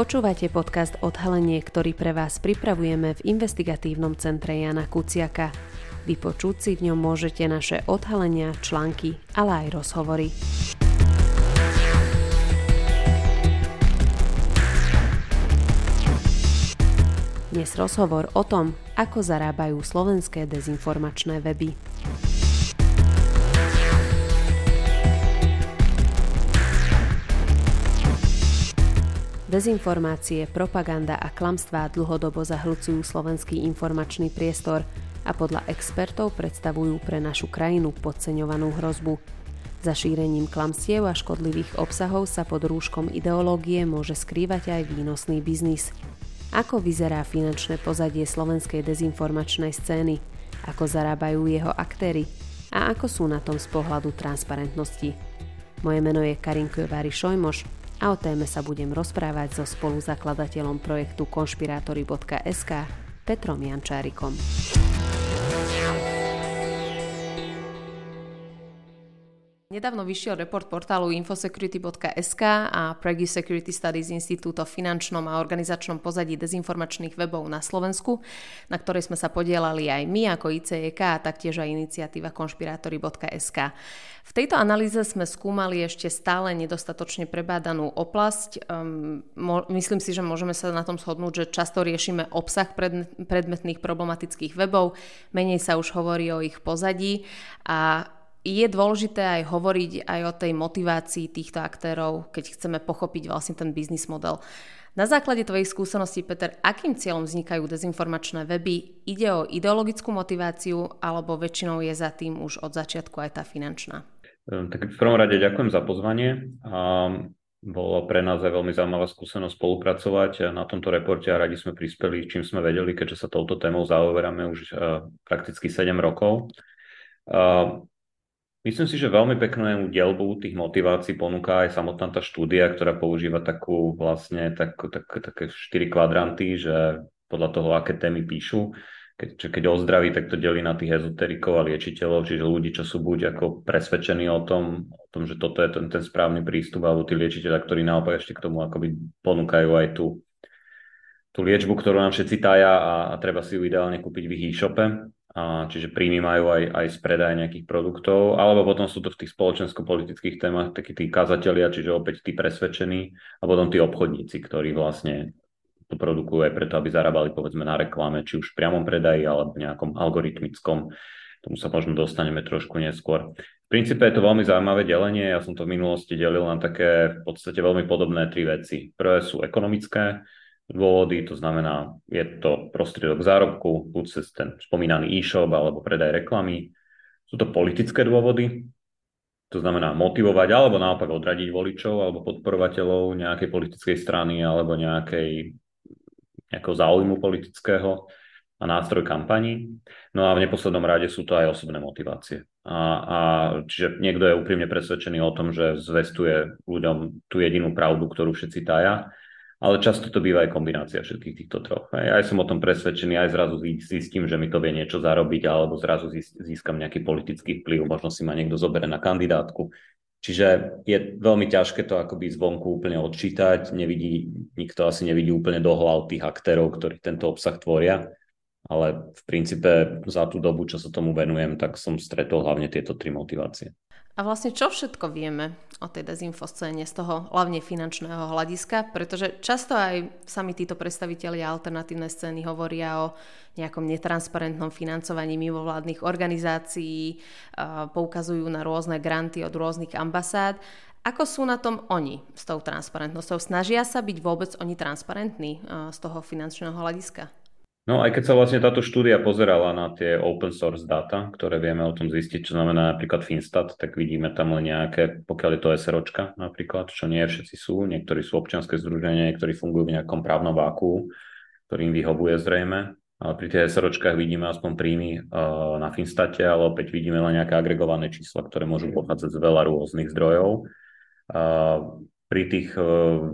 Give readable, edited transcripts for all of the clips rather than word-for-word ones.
Počúvate podcast Odhalenie, ktorý pre vás pripravujeme v investigatívnom centre Jána Kuciaka. Vypočuť si v ňom môžete naše odhalenia, články, ale aj rozhovory. Dnes rozhovor o tom, ako zarábajú slovenské dezinformačné weby. Dezinformácie, propaganda a klamstvá dlhodobo zahĺcujú slovenský informačný priestor a podľa expertov predstavujú pre našu krajinu podceňovanú hrozbu. Za šírením klamstiev a škodlivých obsahov sa pod rúškom ideológie môže skrývať aj výnosný biznis. Ako vyzerá finančné pozadie slovenskej dezinformačnej scény? Ako zarábajú jeho aktéri? A ako sú na tom z pohľadu transparentnosti? Moje meno je Karin Kövári-Šojmoš a o téme sa budem rozprávať so spoluzakladateľom projektu Konšpirátori.sk Petrom Jančárikom. Nedávno vyšiel report portálu infosecurity.sk a Prague Security Studies Institute o finančnom a organizačnom pozadí dezinformačných webov na Slovensku, na ktorej sme sa podielali aj my ako ICJK a taktiež aj iniciatíva konšpirátori.sk. V tejto analýze sme skúmali ešte stále nedostatočne prebádanú oblasť. Myslím si, že môžeme sa na tom shodnúť, že často riešime obsah predmetných problematických webov, menej sa už hovorí o ich pozadí a je dôležité aj hovoriť aj o tej motivácii týchto aktérov, keď chceme pochopiť vlastne ten biznis model. Na základe tvojich skúseností, Peter, akým cieľom vznikajú dezinformačné weby? Ide o ideologickú motiváciu alebo väčšinou je za tým už od začiatku aj tá finančná? Tak v prvom rade ďakujem za pozvanie. Bolo pre nás aj veľmi zaujímavá skúsenosť spolupracovať na tomto reporte a radi sme prispeli, čím sme vedeli, keďže sa touto témou zaoberáme už prakticky 7 rokov. Myslím si, že veľmi peknú dielbu tých motivácií ponúka aj samotná tá štúdia, ktorá používa také 4 kvadranty, že podľa toho, aké témy píšu. Keď o zdraví, tak to delí na tých ezoterikov a liečiteľov, čiže ľudí, čo sú buď ako presvedčení o tom, že toto je ten správny prístup, alebo tí liečiteľa, ktorí naopak ešte k tomu akoby ponúkajú aj tú liečbu, ktorú nám všetci tajá a treba si ju ideálne kúpiť v ich e-shope. Čiže príjmy majú aj z predaja nejakých produktov, alebo potom sú to v tých spoločensko-politických témach takí tí kazatelia, čiže opäť tí presvedčení, a potom tí obchodníci, ktorí vlastne to produkujú aj preto, aby zarábali povedzme na reklame, či už v priamom predaji, alebo v nejakom algoritmickom. Tomu sa možno dostaneme trošku neskôr. V princípe je to veľmi zaujímavé delenie, ja som to v minulosti delil na také v podstate veľmi podobné 3 veci. Prvé sú ekonomické dôvody, to znamená, je to prostriedok zárobku, buď cez ten spomínaný e-shop alebo predaj reklamy. Sú to politické dôvody, to znamená motivovať alebo naopak odradiť voličov alebo podporovateľov nejakej politickej strany alebo nejakého záujmu politického a nástroj kampaní. No a v neposlednom rade sú to aj osobné motivácie. Čiže niekto je úprimne presvedčený o tom, že zvestuje ľuďom tú jedinú pravdu, ktorú všetci tajá. Ale často to býva aj kombinácia všetkých týchto troch. Aj som o tom presvedčený, aj zrazu zistím, že mi to vie niečo zarobiť, alebo zrazu získam nejaký politický vplyv, možno si ma niekto zoberie na kandidátku. Čiže je veľmi ťažké to akoby zvonku úplne odčítať, nikto asi nevidí úplne do hlav tých aktérov, ktorí tento obsah tvoria, ale v princípe za tú dobu, čo sa tomu venujem, tak som stretol hlavne tieto 3 motivácie. A vlastne čo všetko vieme o tej dezinfoscéne z toho hlavne finančného hľadiska? Pretože často aj sami títo predstavitelia alternatívnej scény hovoria o nejakom netransparentnom financovaní mimovládnych organizácií, poukazujú na rôzne granty od rôznych ambasád. Ako sú na tom oni s tou transparentnosťou? Snažia sa byť vôbec oni transparentní z toho finančného hľadiska? No aj keď sa vlastne táto štúdia pozerala na tie open source data, ktoré vieme o tom zistiť, čo znamená napríklad Finstat, tak vidíme tam len nejaké, pokiaľ je to SROčka napríklad, čo nie všetci sú, niektorí sú občianske združenia, niektorí fungujú v nejakom právnom vákuu, ktorým vyhovuje zrejme, ale pri tých SROčkách vidíme aspoň príjmy na Finstate, ale opäť vidíme len nejaké agregované čísla, ktoré môžu pochádzať z veľa rôznych zdrojov. Pri tých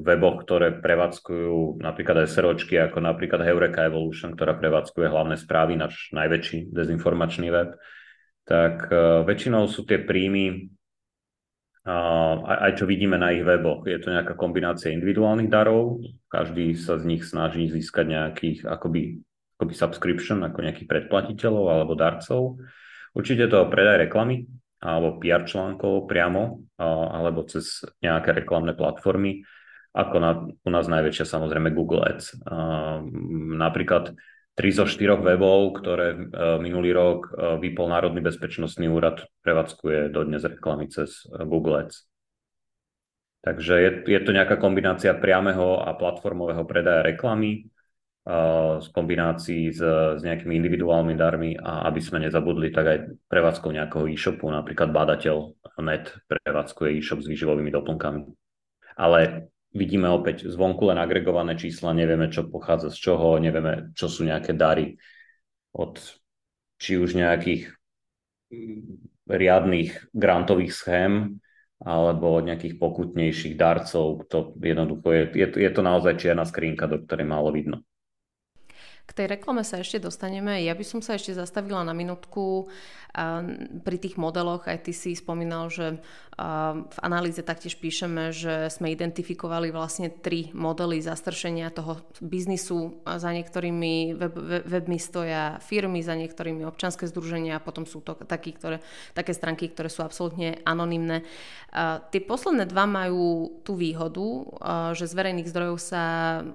weboch, ktoré prevádzkujú napríklad SROčky, ako napríklad Heureka Evolution, ktorá prevádzkuje hlavné správy, náš najväčší dezinformačný web, tak väčšinou sú tie príjmy aj čo vidíme na ich weboch. Je to nejaká kombinácia individuálnych darov, každý sa z nich snaží získať nejakých akoby subscription, ako nejakých predplatiteľov alebo darcov. Určite to predaj reklamy alebo PR článkov priamo, alebo cez nejaké reklamné platformy, ako u nás najväčšia samozrejme Google Ads. Napríklad 3 zo 4 webov, ktoré minulý rok vypol Národný bezpečnostný úrad, prevádzkuje dodnes reklamy cez Google Ads. Takže je to nejaká kombinácia priameho a platformového predaja reklamy z kombinácií s nejakými individuálnymi darmi, a aby sme nezabudli, tak aj prevádzkou nejakého e-shopu, napríklad Badateľ.net prevádzkuje e-shop s výživovými doplnkami. Ale vidíme opäť zvonku len agregované čísla, nevieme, čo pochádza z čoho, nevieme, čo sú nejaké dary od či už nejakých riadnych grantových schém alebo od nejakých pokutnejších darcov. To jednoducho je to naozaj čierna skrinka, do ktorej málo vidno. K tej reklame sa ešte dostaneme. Ja by som sa ešte zastavila na minútku pri tých modeloch. Aj ty si spomínal, že v analýze taktiež píšeme, že sme identifikovali vlastne 3 modely zastršenia toho biznisu. Za niektorými webmi stoja firmy, za niektorými občianske združenia, a potom sú to také stránky, ktoré sú absolútne anonymné. Tie posledné 2 majú tú výhodu, že z verejných zdrojov sa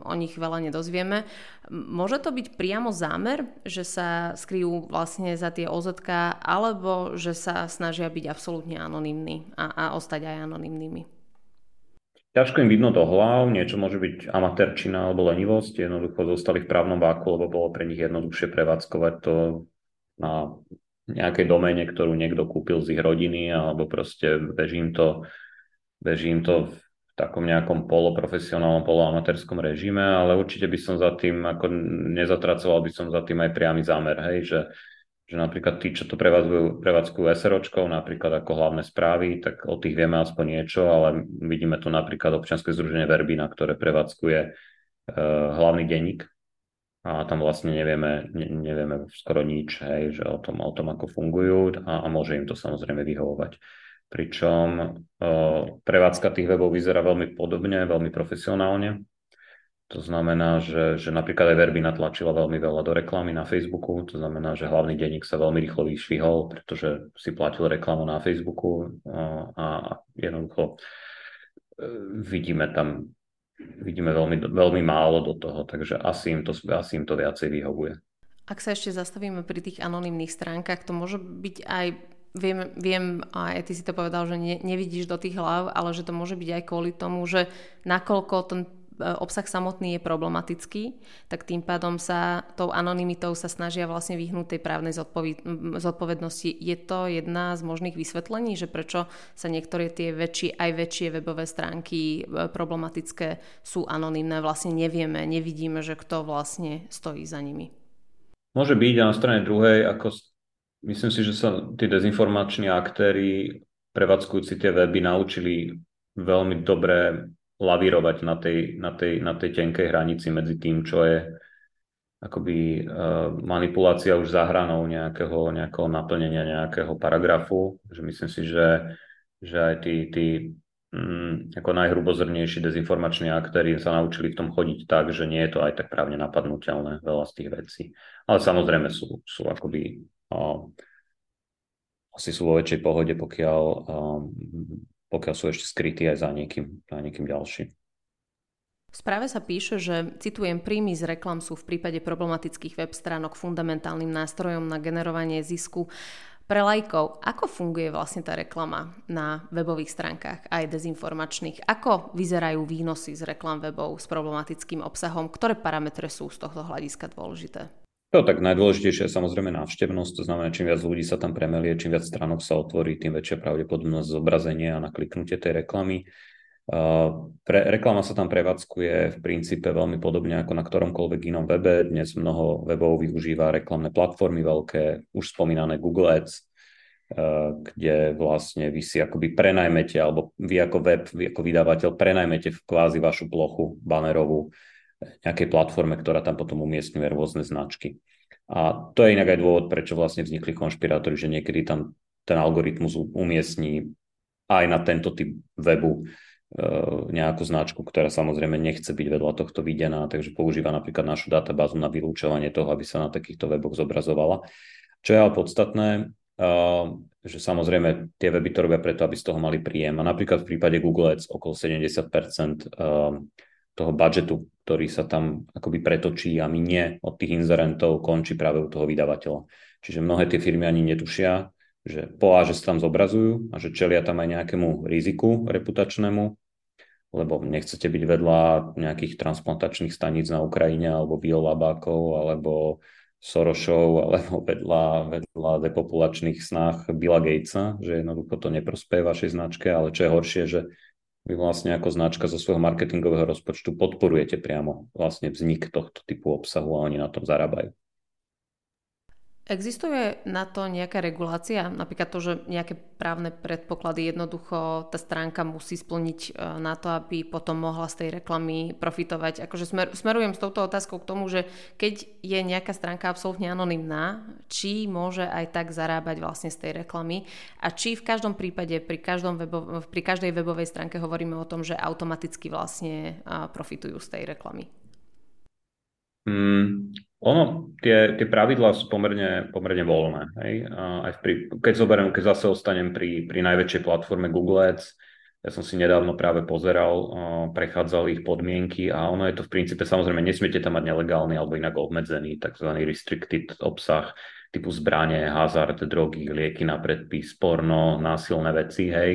o nich veľa nedozvieme. Môže to byť priamo zámer, že sa skryjú vlastne za tie OZ-ká, alebo že sa snažia byť absolútne anonymní a ostať aj anonymnými? Ťažko im vidno do hlav, niečo môže byť amatérčina alebo lenivosť, jednoducho zostali v právnom váku, lebo bolo pre nich jednoduchšie prevádzkovať to na nejakej doméne, ktorú niekto kúpil z ich rodiny, alebo proste bežím to v takom nejakom poloprofesionálnom, poloamatérskom režime, ale určite by som za tým, nezatracoval by som za tým aj priamy zámer, hej, že napríklad tí, čo to prevádzkujú SROčkou, napríklad ako hlavné správy, tak o tých vieme aspoň niečo, ale vidíme tu napríklad občianske združenie Verbina, ktoré prevádzkuje hlavný denník, a tam vlastne nevieme skoro nič, hej, že o tom ako fungujú, a môže im to samozrejme vyhovovať. Pričom prevádzka tých webov vyzerá veľmi podobne, veľmi profesionálne. To znamená, že napríklad aj Verbina tlačila veľmi veľa do reklamy na Facebooku. To znamená, že hlavný denník sa veľmi rýchlo vyšvihol, pretože si platil reklamu na Facebooku, a jednoducho vidíme veľmi, veľmi málo do toho, takže asi im to viacej vyhovuje. Ak sa ešte zastavíme pri tých anonymných stránkach, to môže byť aj... Viem, a aj ty si to povedal, že nevidíš do tých hlav, ale že to môže byť aj kvôli tomu, že nakoľko ten obsah samotný je problematický, tak tým pádom sa tou anonymitou sa snažia vlastne vyhnúť tej právnej zodpovednosti. Je to jedna z možných vysvetlení, že prečo sa niektoré tie väčšie webové stránky problematické sú anonymné? Vlastne nevidíme, že kto vlastne stojí za nimi. Môže byť, a na strane druhej, myslím si, že sa tí dezinformační aktéri, prevádzkujúci tie weby, naučili veľmi dobre lavírovať na tej tenkej hranici medzi tým, čo je akoby manipulácia už za hranou nejakého naplnenia nejakého paragrafu. Že myslím si, že aj tí ako najhrubozrnejší dezinformační aktéri sa naučili v tom chodiť tak, že nie je to aj tak právne napadnuteľné veľa z tých vecí. Ale samozrejme sú akoby... asi sú vo väčšej pohode, pokiaľ sú ešte skrytí aj za niekým ďalším. V správe sa píše, že, citujem, príjmy z reklam sú v prípade problematických web stránok fundamentálnym nástrojom na generovanie zisku pre laikov. Ako funguje vlastne tá reklama na webových stránkach, aj dezinformačných? Ako vyzerajú výnosy z reklam webov s problematickým obsahom? Ktoré parametre sú z tohto hľadiska dôležité? No tak najdôležitejšie je samozrejme návštevnosť, to znamená, čím viac ľudí sa tam premelie, čím viac stránok sa otvorí, tým väčšia pravdepodobnosť zobrazenia a nakliknutie tej reklamy. Reklama sa tam prevádzkuje v princípe veľmi podobne ako na ktoromkoľvek inom webe. Dnes mnoho webov využíva reklamné platformy veľké, už spomínané Google Ads, kde vlastne vy si akoby prenajmete, alebo vy ako web, vy ako vydavateľ prenajmete v kvázi vašu plochu banerovú nejakej platforme, ktorá tam potom umiestňuje rôzne značky. A to je inak aj dôvod, prečo vlastne vznikli konšpirátori, že niekedy tam ten algoritmus umiestní aj na tento typ webu nejakú značku, ktorá samozrejme nechce byť vedľa tohto videná, takže používa napríklad našu databázu na vylúčovanie toho, aby sa na takýchto weboch zobrazovala. Čo je ale podstatné, že samozrejme tie weby to robia preto, aby z toho mali príjem. A napríklad v prípade Google Ads okolo 70% toho budžetu, ktorý sa tam akoby pretočí a minie od tých inzerentov, končí práve u toho vydavateľa. Čiže mnohé tie firmy ani netušia, že že sa tam zobrazujú a že čelia tam aj nejakému riziku reputačnému, lebo nechcete byť vedľa nejakých transplantačných staníc na Ukrajine alebo biolabákov alebo Sorošov alebo vedľa depopulačných snách Billa Gatesa, že jednoducho to neprospie vašej značke, ale čo je horšie, že vy vlastne ako značka zo svojho marketingového rozpočtu podporujete priamo vlastne vznik tohto typu obsahu a oni na tom zarábajú. Existuje na to nejaká regulácia? Napríklad to, že nejaké právne predpoklady jednoducho tá stránka musí splniť na to, aby potom mohla z tej reklamy profitovať. Akože smerujem s touto otázkou k tomu, že keď je nejaká stránka absolútne anonymná, či môže aj tak zarábať vlastne z tej reklamy a či v každom prípade, pri každej webovej stránke hovoríme o tom, že automaticky vlastne profitujú z tej reklamy. Ono, tie pravidlá sú pomerne voľné. Hej? Aj keď zase ostanem pri najväčšej platforme Google Ads, ja som si nedávno práve pozeral, prechádzal ich podmienky a ono je to v princípe, samozrejme, nesmiete tam mať nelegálny alebo inak obmedzený, tzv. Restricted obsah typu zbranie, hazard, drogy, lieky na predpis, porno, násilné veci, hej.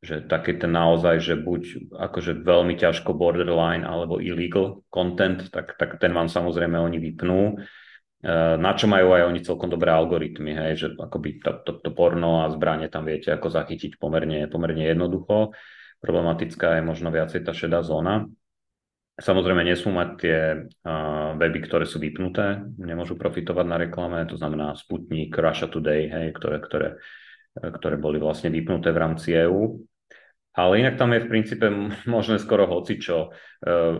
Že taký ten naozaj, že buď akože veľmi ťažko borderline alebo illegal content, tak ten vám samozrejme oni vypnú. Na čo majú aj oni celkom dobré algoritmy, hej, že akoby to porno a zbranie tam viete ako zachytiť pomerne jednoducho. Problematická je možno viacej tá šedá zóna. Samozrejme nesmú mať tie weby, ktoré sú vypnuté, nemôžu profitovať na reklame, to znamená Sputnik, Russia Today, hej, ktoré boli vlastne vypnuté v rámci EU. Ale inak tam je v princípe možné skoro hocičo.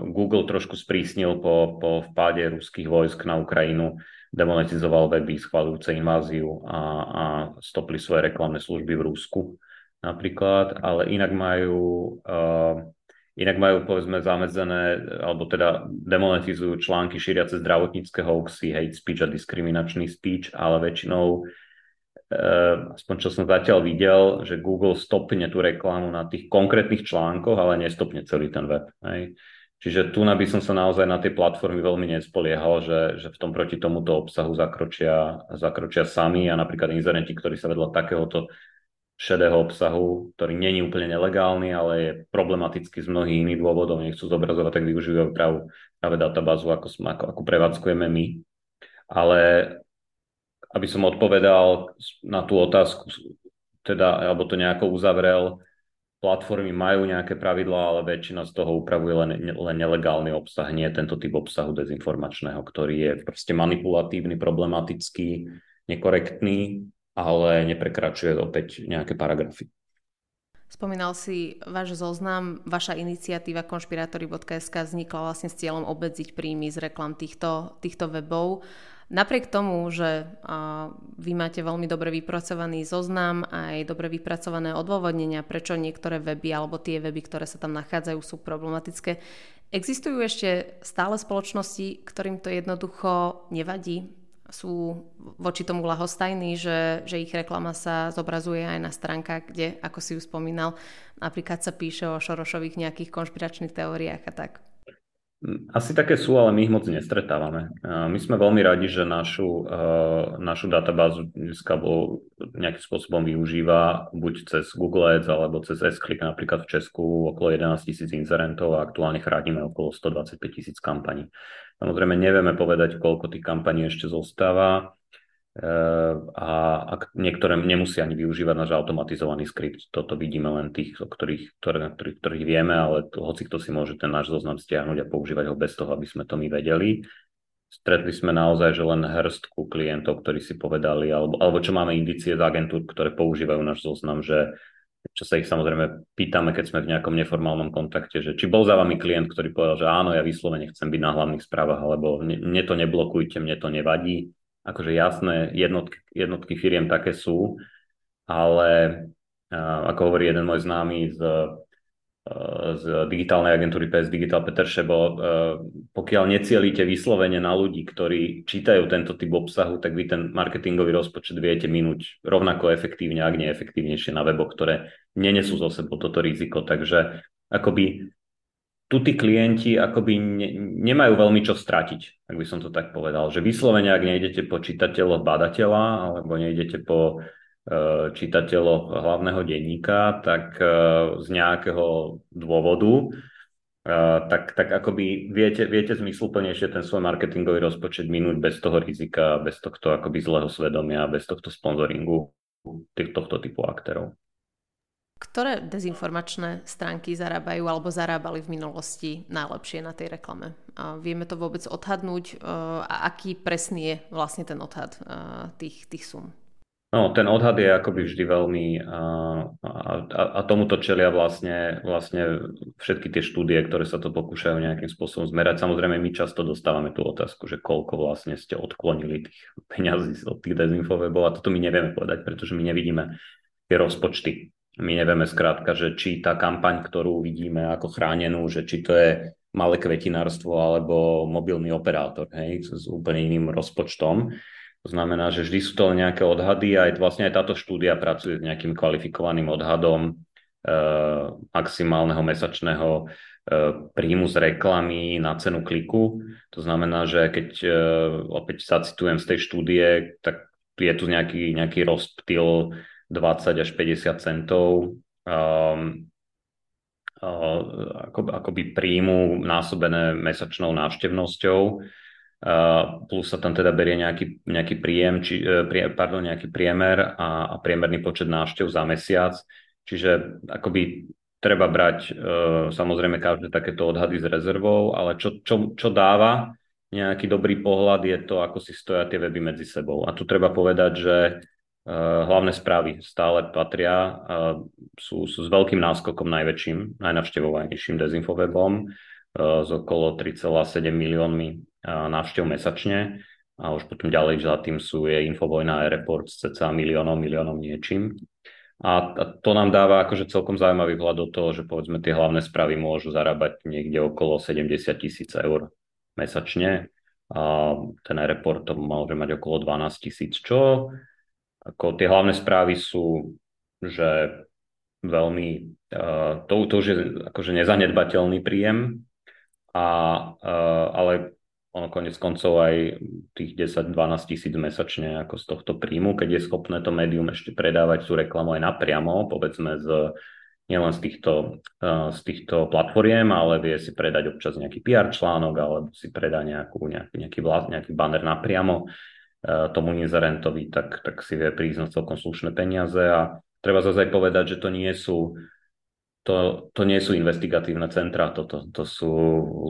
Google trošku sprísnil po vpáde ruských vojsk na Ukrajinu, demonetizoval weby schvaľujúce inváziu a stopli svoje reklamné služby v Rusku napríklad, ale inak majú povedzme zamedzené, alebo teda demonetizujú články šíriace zdravotnícke hoaxy, hate speech a diskriminačný speech, ale väčšinou aspoň čo som zatiaľ videl, že Google stopne tú reklamu na tých konkrétnych článkoch, ale nestopne celý ten web. Hej. Čiže tu by som sa naozaj na tej platformy veľmi nespoliehal, že v tom proti tomuto obsahu zakročia sami a napríklad inzerenti, ktorí sa vedľa takéhoto šedého obsahu, ktorý nie je úplne nelegálny, ale je problematický z mnohých iných dôvodov, nechcú zobrazovať, tak využívajú práve databázu, ako prevádzkujeme my. Ale aby som odpovedal na tú otázku, teda, alebo to nejako uzavrel, platformy majú nejaké pravidlá, ale väčšina z toho upravuje len nelegálny obsah, nie tento typ obsahu dezinformačného, ktorý je proste manipulatívny, problematický, nekorektný, ale neprekračuje opäť nejaké paragrafy. Spomínal si váš zoznam, vaša iniciatíva Konšpirátori.sk vznikla vlastne s cieľom obmedziť príjmy z reklam týchto webov. Napriek tomu, že vy máte veľmi dobre vypracovaný zoznam aj dobre vypracované odôvodnenia, prečo niektoré weby alebo tie weby, ktoré sa tam nachádzajú, sú problematické, existujú ešte stále spoločnosti, ktorým to jednoducho nevadí? Sú voči tomu ľahostajní, že ich reklama sa zobrazuje aj na stránkach, kde, ako si už spomínal, napríklad sa píše o Šorošových nejakých konšpiračných teóriách a tak? Asi také sú, ale my ich moc nestretávame. My sme veľmi radi, že našu databázu dneska nejakým spôsobom využíva buď cez Google Ads alebo cez S-Click, napríklad v Česku okolo 11 000 inzerentov a aktuálne chránime okolo 125 000 kampaní. Samozrejme nevieme povedať, koľko tých kampaní ešte zostáva a niektoré nemusia ani využívať náš automatizovaný skript. Toto vidíme len tých, ktorých vieme, ale hocikto si môže ten náš zoznam stiahnuť a používať ho bez toho, aby sme to my vedeli. Stretli sme naozaj, že len hrstku klientov, ktorí si povedali, alebo čo máme indície z agentúr, ktoré používajú náš zoznam, že čo sa ich samozrejme pýtame, keď sme v nejakom neformálnom kontakte, že či bol za vami klient, ktorý povedal, že áno, ja vyslovene chcem byť na hlavných správach, alebo mne to neblokujte, mne to nevadí. Akože jasné, jednotky firiem také sú, ale Ako hovorí jeden môj známy z digitálnej agentúry PS Digital, Peter Šebo, pokiaľ necielíte vyslovene na ľudí, ktorí čítajú tento typ obsahu, tak vy ten marketingový rozpočet viete minúť rovnako efektívne, ak nie efektívnejšie na weboch, ktoré nenesú zo sebou toto riziko. Takže akoby tu tí klienti akoby nemajú veľmi čo stratiť, ak by som to tak povedal. Že vyslovene, ak nejdete po čitateľoch Badateľa alebo nejdete po čitateľov hlavného denníka, tak z nejakého dôvodu, tak akoby viete zmysluplnejšie ten svoj marketingový rozpočet minúť bez toho rizika, bez tohto akoby zlého svedomia, bez tohto sponzoringu tohto typu aktérov. Ktoré dezinformačné stránky zarábajú alebo zarábali v minulosti najlepšie na tej reklame? A vieme to vôbec odhadnúť? A aký presný je vlastne ten odhad tých sum? No, ten odhad je akoby vždy veľmi a tomuto čelia vlastne všetky tie štúdie, ktoré sa to pokúšajú nejakým spôsobom zmerať. Samozrejme, my často dostávame tú otázku, že koľko vlastne ste odklonili tých peňazí od tých dezinfovebov, a toto my nevieme povedať, pretože my nevidíme tie rozpočty. My nevieme skrátka, že či tá kampaň, ktorú vidíme ako chránenú, že či to je malé kvetinárstvo alebo mobilný operátor, hej, s úplne iným rozpočtom. To znamená, že vždy sú to nejaké odhady a vlastne aj táto štúdia pracuje s nejakým kvalifikovaným odhadom maximálneho mesačného príjmu z reklamy na cenu kliku. To znamená, že keď opäť sa citujem z tej štúdie, tak je tu nejaký rozptyl 20 až 50 centov akoby príjmu násobené mesačnou návštevnosťou. Plus sa tam teda berie nejaký príjem, nejaký priemer a priemerný počet návštev za mesiac. Čiže akoby treba brať samozrejme každé takéto odhady s rezervou, ale čo dáva nejaký dobrý pohľad, je to, ako si stoja tie weby medzi sebou. A tu treba povedať, že hlavné správy stále patria, sú s veľkým náskokom najväčším, najnavštevovanejším dezinfowebom s okolo 3,7 miliónmi návštev mesačne, a už potom ďalej za tým je Infovojna a Report s cca miliónom niečím. A to nám dáva akože celkom zaujímavý vhľad do toho, že povedzme tie hlavné správy môžu zarábať niekde okolo 70 000 eur mesačne. A ten Report to môže mať okolo 12 000, čo ako tie hlavné správy sú, že veľmi, to už je akože nezanedbateľný príjem, ale ono konec koncov aj tých 10-12 000 mesačne ako z tohto príjmu, keď je schopné to médium ešte predávať tú reklamu aj napriamo, povedzme nielen z týchto platformiem, ale vie si predať občas nejaký PR článok, alebo si predá nejaký banner napriamo tomu inzerentovi, tak si vie prísť celkom slušné peniaze. A treba zase aj povedať, že to nie sú investigatívne centra, to sú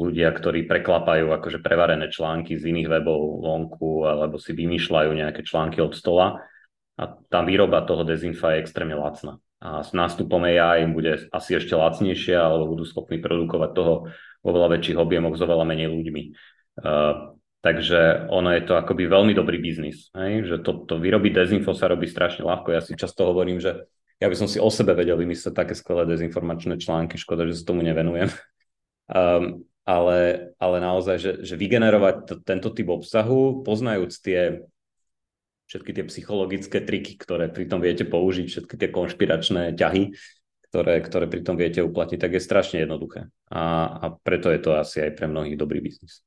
ľudia, ktorí preklapajú akože prevarené články z iných webov vonku, alebo si vymýšľajú nejaké články od stola, a tá výroba toho dezinfa je extrémne lacná. A s nástupom AI im bude asi ešte lacnejšie, alebo budú schopní produkovať toho vo veľa väčších objemoch s oveľa menej ľuďmi. Takže ono je to akoby veľmi dobrý biznis, hej? Že to vyrobiť dezinfo sa robí strašne ľahko. Ja si často hovorím, že ja by som si o sebe vedel vymyslieť také skvelé dezinformačné články, škoda, že sa tomu nevenujem. Ale naozaj, že vygenerovať tento typ obsahu, poznajúc všetky tie psychologické triky, ktoré pritom viete použiť, všetky tie konšpiračné ťahy, ktoré pritom viete uplatniť, tak je strašne jednoduché. A preto je to asi aj pre mnohých dobrý biznis.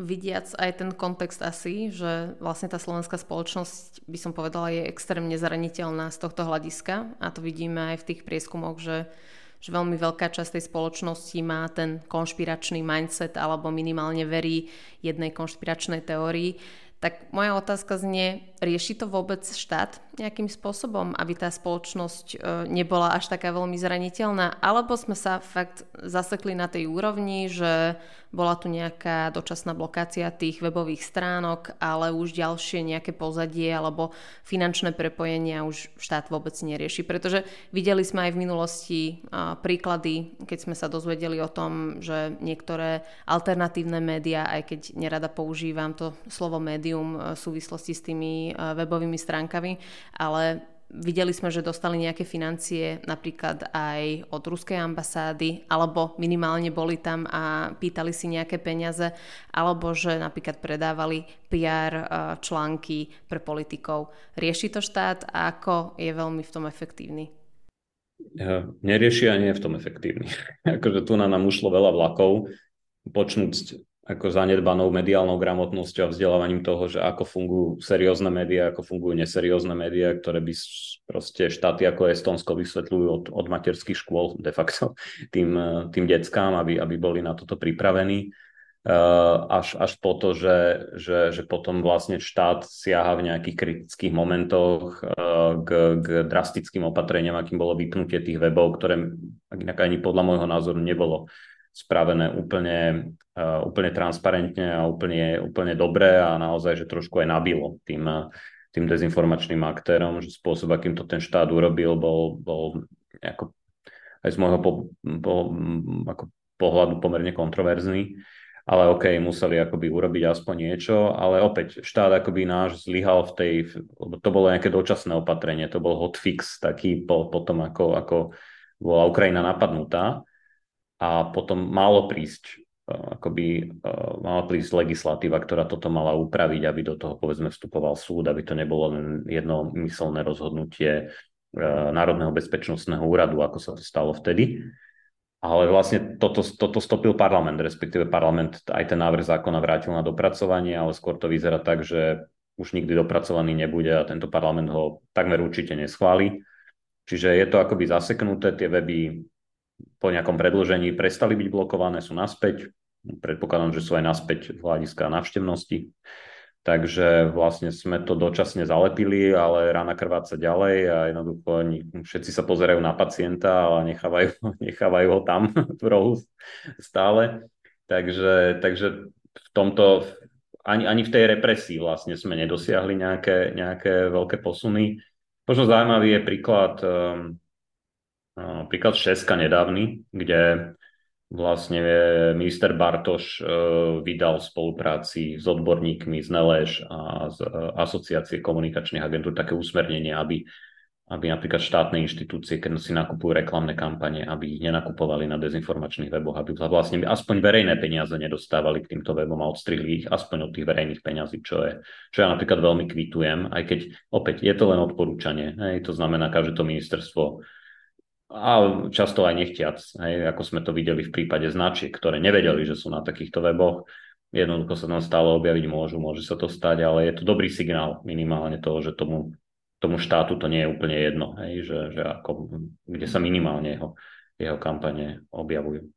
Vidiac aj ten kontext asi, že vlastne tá slovenská spoločnosť, by som povedala, je extrémne zraniteľná z tohto hľadiska, a to vidíme aj v tých prieskumoch, že veľmi veľká časť tej spoločnosti má ten konšpiračný mindset alebo minimálne verí jednej konšpiračnej teórii. Tak moja otázka znie, rieši to vôbec štát nejakým spôsobom, aby tá spoločnosť nebola až taká veľmi zraniteľná? Alebo sme sa fakt zasekli na tej úrovni, že bola tu nejaká dočasná blokácia tých webových stránok, ale už ďalšie nejaké pozadie alebo finančné prepojenia už štát vôbec nerieši? Pretože videli sme aj v minulosti príklady, keď sme sa dozvedeli o tom, že niektoré alternatívne médiá, aj keď nerada používam to slovo médium v súvislosti s tými webovými stránkami, ale Videli sme, že dostali nejaké financie napríklad aj od ruskej ambasády, alebo minimálne boli tam a pýtali si nejaké peniaze, alebo že napríklad predávali PR články pre politikov. Rieši to štát a ako je veľmi v tom efektívny? Nerieši a nie je v tom efektívny. Akože tu nám ušlo veľa vlakov, počnúť ako zanedbanou mediálnou gramotnosťou a vzdelávaním toho, že ako fungujú seriózne médiá, ako fungujú neseriózne médiá, ktoré by proste štáty ako Estonsko vysvetľujú od materských škôl de facto tým deckám, aby boli na toto pripravení. Až po to, že potom vlastne štát siaha v nejakých kritických momentoch k drastickým opatreniam, akým bolo vypnutie tých webov, ktoré inak ani podľa môjho názoru nebolo spravené úplne transparentne a úplne dobre a naozaj, že trošku aj nabilo tým dezinformačným aktérom, že spôsob, akým to ten štát urobil, bol ako, aj z môjho ako pohľadu pomerne kontroverzný, ale okej, museli akoby urobiť aspoň niečo, ale opäť štát akoby náš zlyhal v tej, to bolo nejaké dočasné opatrenie, to bol hotfix taký potom, ako bola Ukrajina napadnutá, a potom mala prísť legislatíva, ktorá toto mala upraviť, aby do toho povedzme vstupoval súd, aby to nebolo len jednomyselné rozhodnutie Národného bezpečnostného úradu, ako sa to stalo vtedy. Ale vlastne toto stopil parlament, respektíve parlament aj ten návrh zákona vrátil na dopracovanie, ale skôr to vyzerá tak, že už nikdy dopracovaný nebude a tento parlament ho takmer určite neschváli. Čiže je to akoby zaseknuté, tie weby po nejakom predĺžení prestali byť blokované, sú naspäť. Predpokladám, že sú aj naspäť z hľadiska návštevnosti. Takže vlastne sme to dočasne zalepili, ale rána krváca ďalej a jednoducho všetci sa pozerajú na pacienta, ale nechávajú ho tam v rohu stále. Takže v tomto ani v tej represii vlastne sme nedosiahli nejaké veľké posuny. Možno zaujímavý je príklad Česka nedávny, kde vlastne minister Bartoš vydal v spolupráci s odborníkmi z Nelež a z Asociácie komunikačných agentúr také usmernenie, aby napríklad štátne inštitúcie, keď si nakupujú reklamné kampane, aby ich nenakupovali na dezinformačných weboch, aby vlastne aspoň verejné peniaze nedostávali k týmto webom a odstrihli ich aspoň od tých verejných peňazí, čo ja napríklad veľmi kvitujem, aj keď opäť je to len odporúčanie. To znamená, každé to ministerstvo a často aj nechtiac, ako sme to videli v prípade značiek, ktoré nevedeli, že sú na takýchto weboch. Jednoducho sa tam stále objaviť môže sa to stať, ale je to dobrý signál minimálne toho, že tomu štátu to nie je úplne jedno, kde sa minimálne jeho kampane objavujú.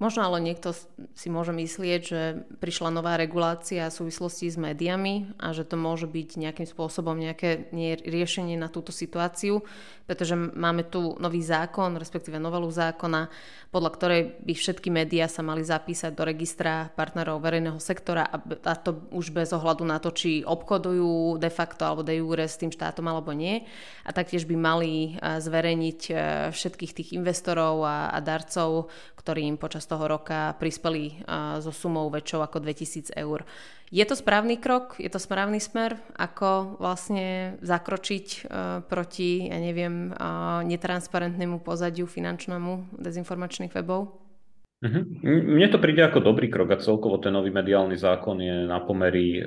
Možno ale niekto si môže myslieť, že prišla nová regulácia v súvislosti s médiami a že to môže byť nejakým spôsobom nejaké riešenie na túto situáciu, pretože máme tu nový zákon, respektíve novelu zákona, podľa ktorej by všetky médiá sa mali zapísať do registra partnerov verejného sektora a to už bez ohľadu na to, či obchodujú de facto alebo de jure s tým štátom alebo nie. A taktiež by mali zverejniť všetkých tých investorov a darcov, ktorí im počas toho roka prispeli so sumou väčšou ako 2000 €. Je to správny krok? Je to správny smer? Ako vlastne zakročiť proti, netransparentnému pozadiu finančnému dezinformačných webov? Mne to príde ako dobrý krok a celkovo ten nový mediálny zákon je na pomery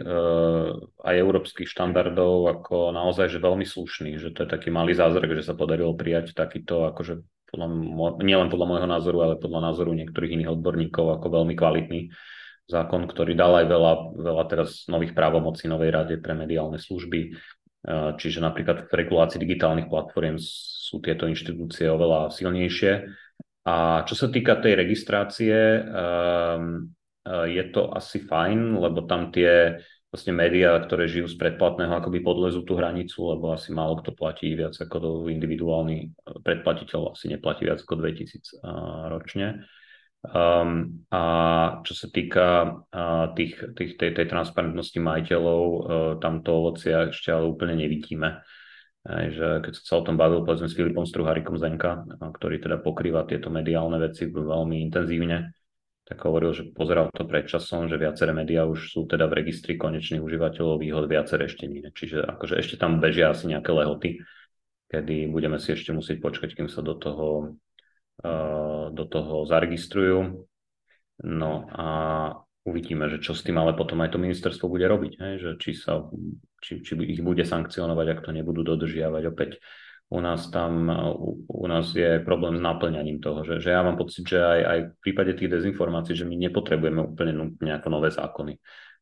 aj európskych štandardov ako naozaj že veľmi slušný, že to je taký malý zázrak, že sa podarilo prijať takýto akože nielen podľa môjho názoru, ale podľa názoru niektorých iných odborníkov ako veľmi kvalitný zákon, ktorý dal aj veľa teraz nových právomocí novej rade pre mediálne služby. Čiže napríklad v regulácii digitálnych platform sú tieto inštitúcie oveľa silnejšie. A čo sa týka tej registrácie, je to asi fajn, lebo tam tie vlastne médiá, ktoré žijú z predplatného, akoby podlezú tú hranicu, lebo asi málo kto platí viac ako individuálny predplatiteľ, asi neplatí viac ako 2000 ročne. A čo sa týka tej transparentnosti majiteľov, tam to ovocia ešte ale úplne nevidíme. Že keď som sa o tom bavil povedzme s Filipom Struhárikom Zenka, ktorý teda pokrýva tieto mediálne veci veľmi intenzívne, tak hovoril, že pozeral to pred časom, že viaceré médiá už sú teda v registri konečných užívateľov výhod, viaceré ešte nie. Čiže akože ešte tam bežia asi nejaké lehoty, kedy budeme si ešte musieť počkať, kým sa do toho zaregistrujú. No a uvidíme, že čo s tým ale potom aj to ministerstvo bude robiť, hej? Že či ich bude sankcionovať, ak to nebudú dodržiavať opäť. U nás je problém s náplňaním toho, že ja mám pocit, že aj v prípade tých dezinformácií, že my nepotrebujeme úplne nejaké nové zákony.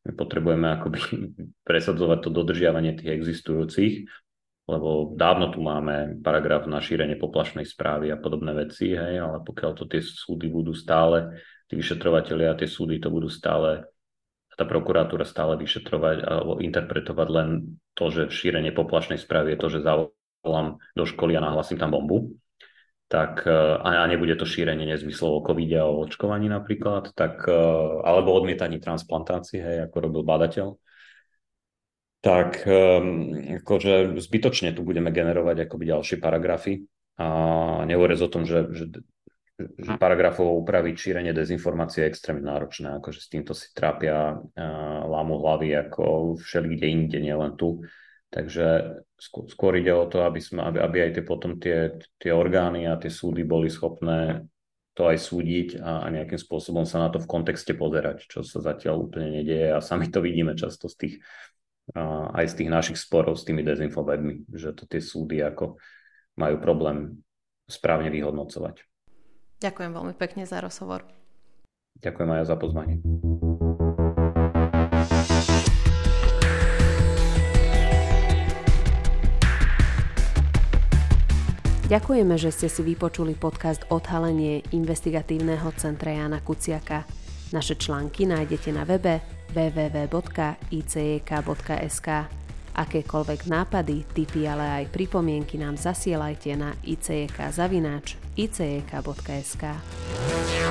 My potrebujeme akoby presadzovať to dodržiavanie tých existujúcich, lebo dávno tu máme paragraf na šírenie poplašnej správy a podobné veci, hej, ale pokiaľ to tie súdy budú stále, tí vyšetrovatelia a tie súdy to budú stále, tá prokuratúra stále vyšetrovať alebo interpretovať len to, že šírenie poplašnej správy je to, že volám do školy a nahlasím tam bombu, tak a nebude to šírenie nezmyslov o covide a o očkovaní napríklad, tak, alebo odmietaní transplantácií, hej, ako robil Badateľ, tak akože zbytočne tu budeme generovať akoby ďalšie paragrafy a nehovoriac o tom, že paragrafov upraviť šírenie dezinformácie je extrémne náročné, akože s týmto si trápia lámu hlavy ako všelikde inde, nielen tu. Takže skôr ide o to, aby aj tie orgány a tie súdy boli schopné to aj súdiť a nejakým spôsobom sa na to v kontexte pozerať, čo sa zatiaľ úplne nedieje a sami to vidíme často z tých, aj z tých našich sporov s tými dezinfobedmi, že to tie súdy ako majú problém správne vyhodnocovať. Ďakujem veľmi pekne za rozhovor. Ďakujem aj za pozvanie. Ďakujeme, že ste si vypočuli podcast Odhalenie investigatívneho centra Jána Kuciaka. Naše články nájdete na webe www.icjk.sk. Akékoľvek nápady, tipy, ale aj pripomienky nám zasielajte na icjk@icjk.sk.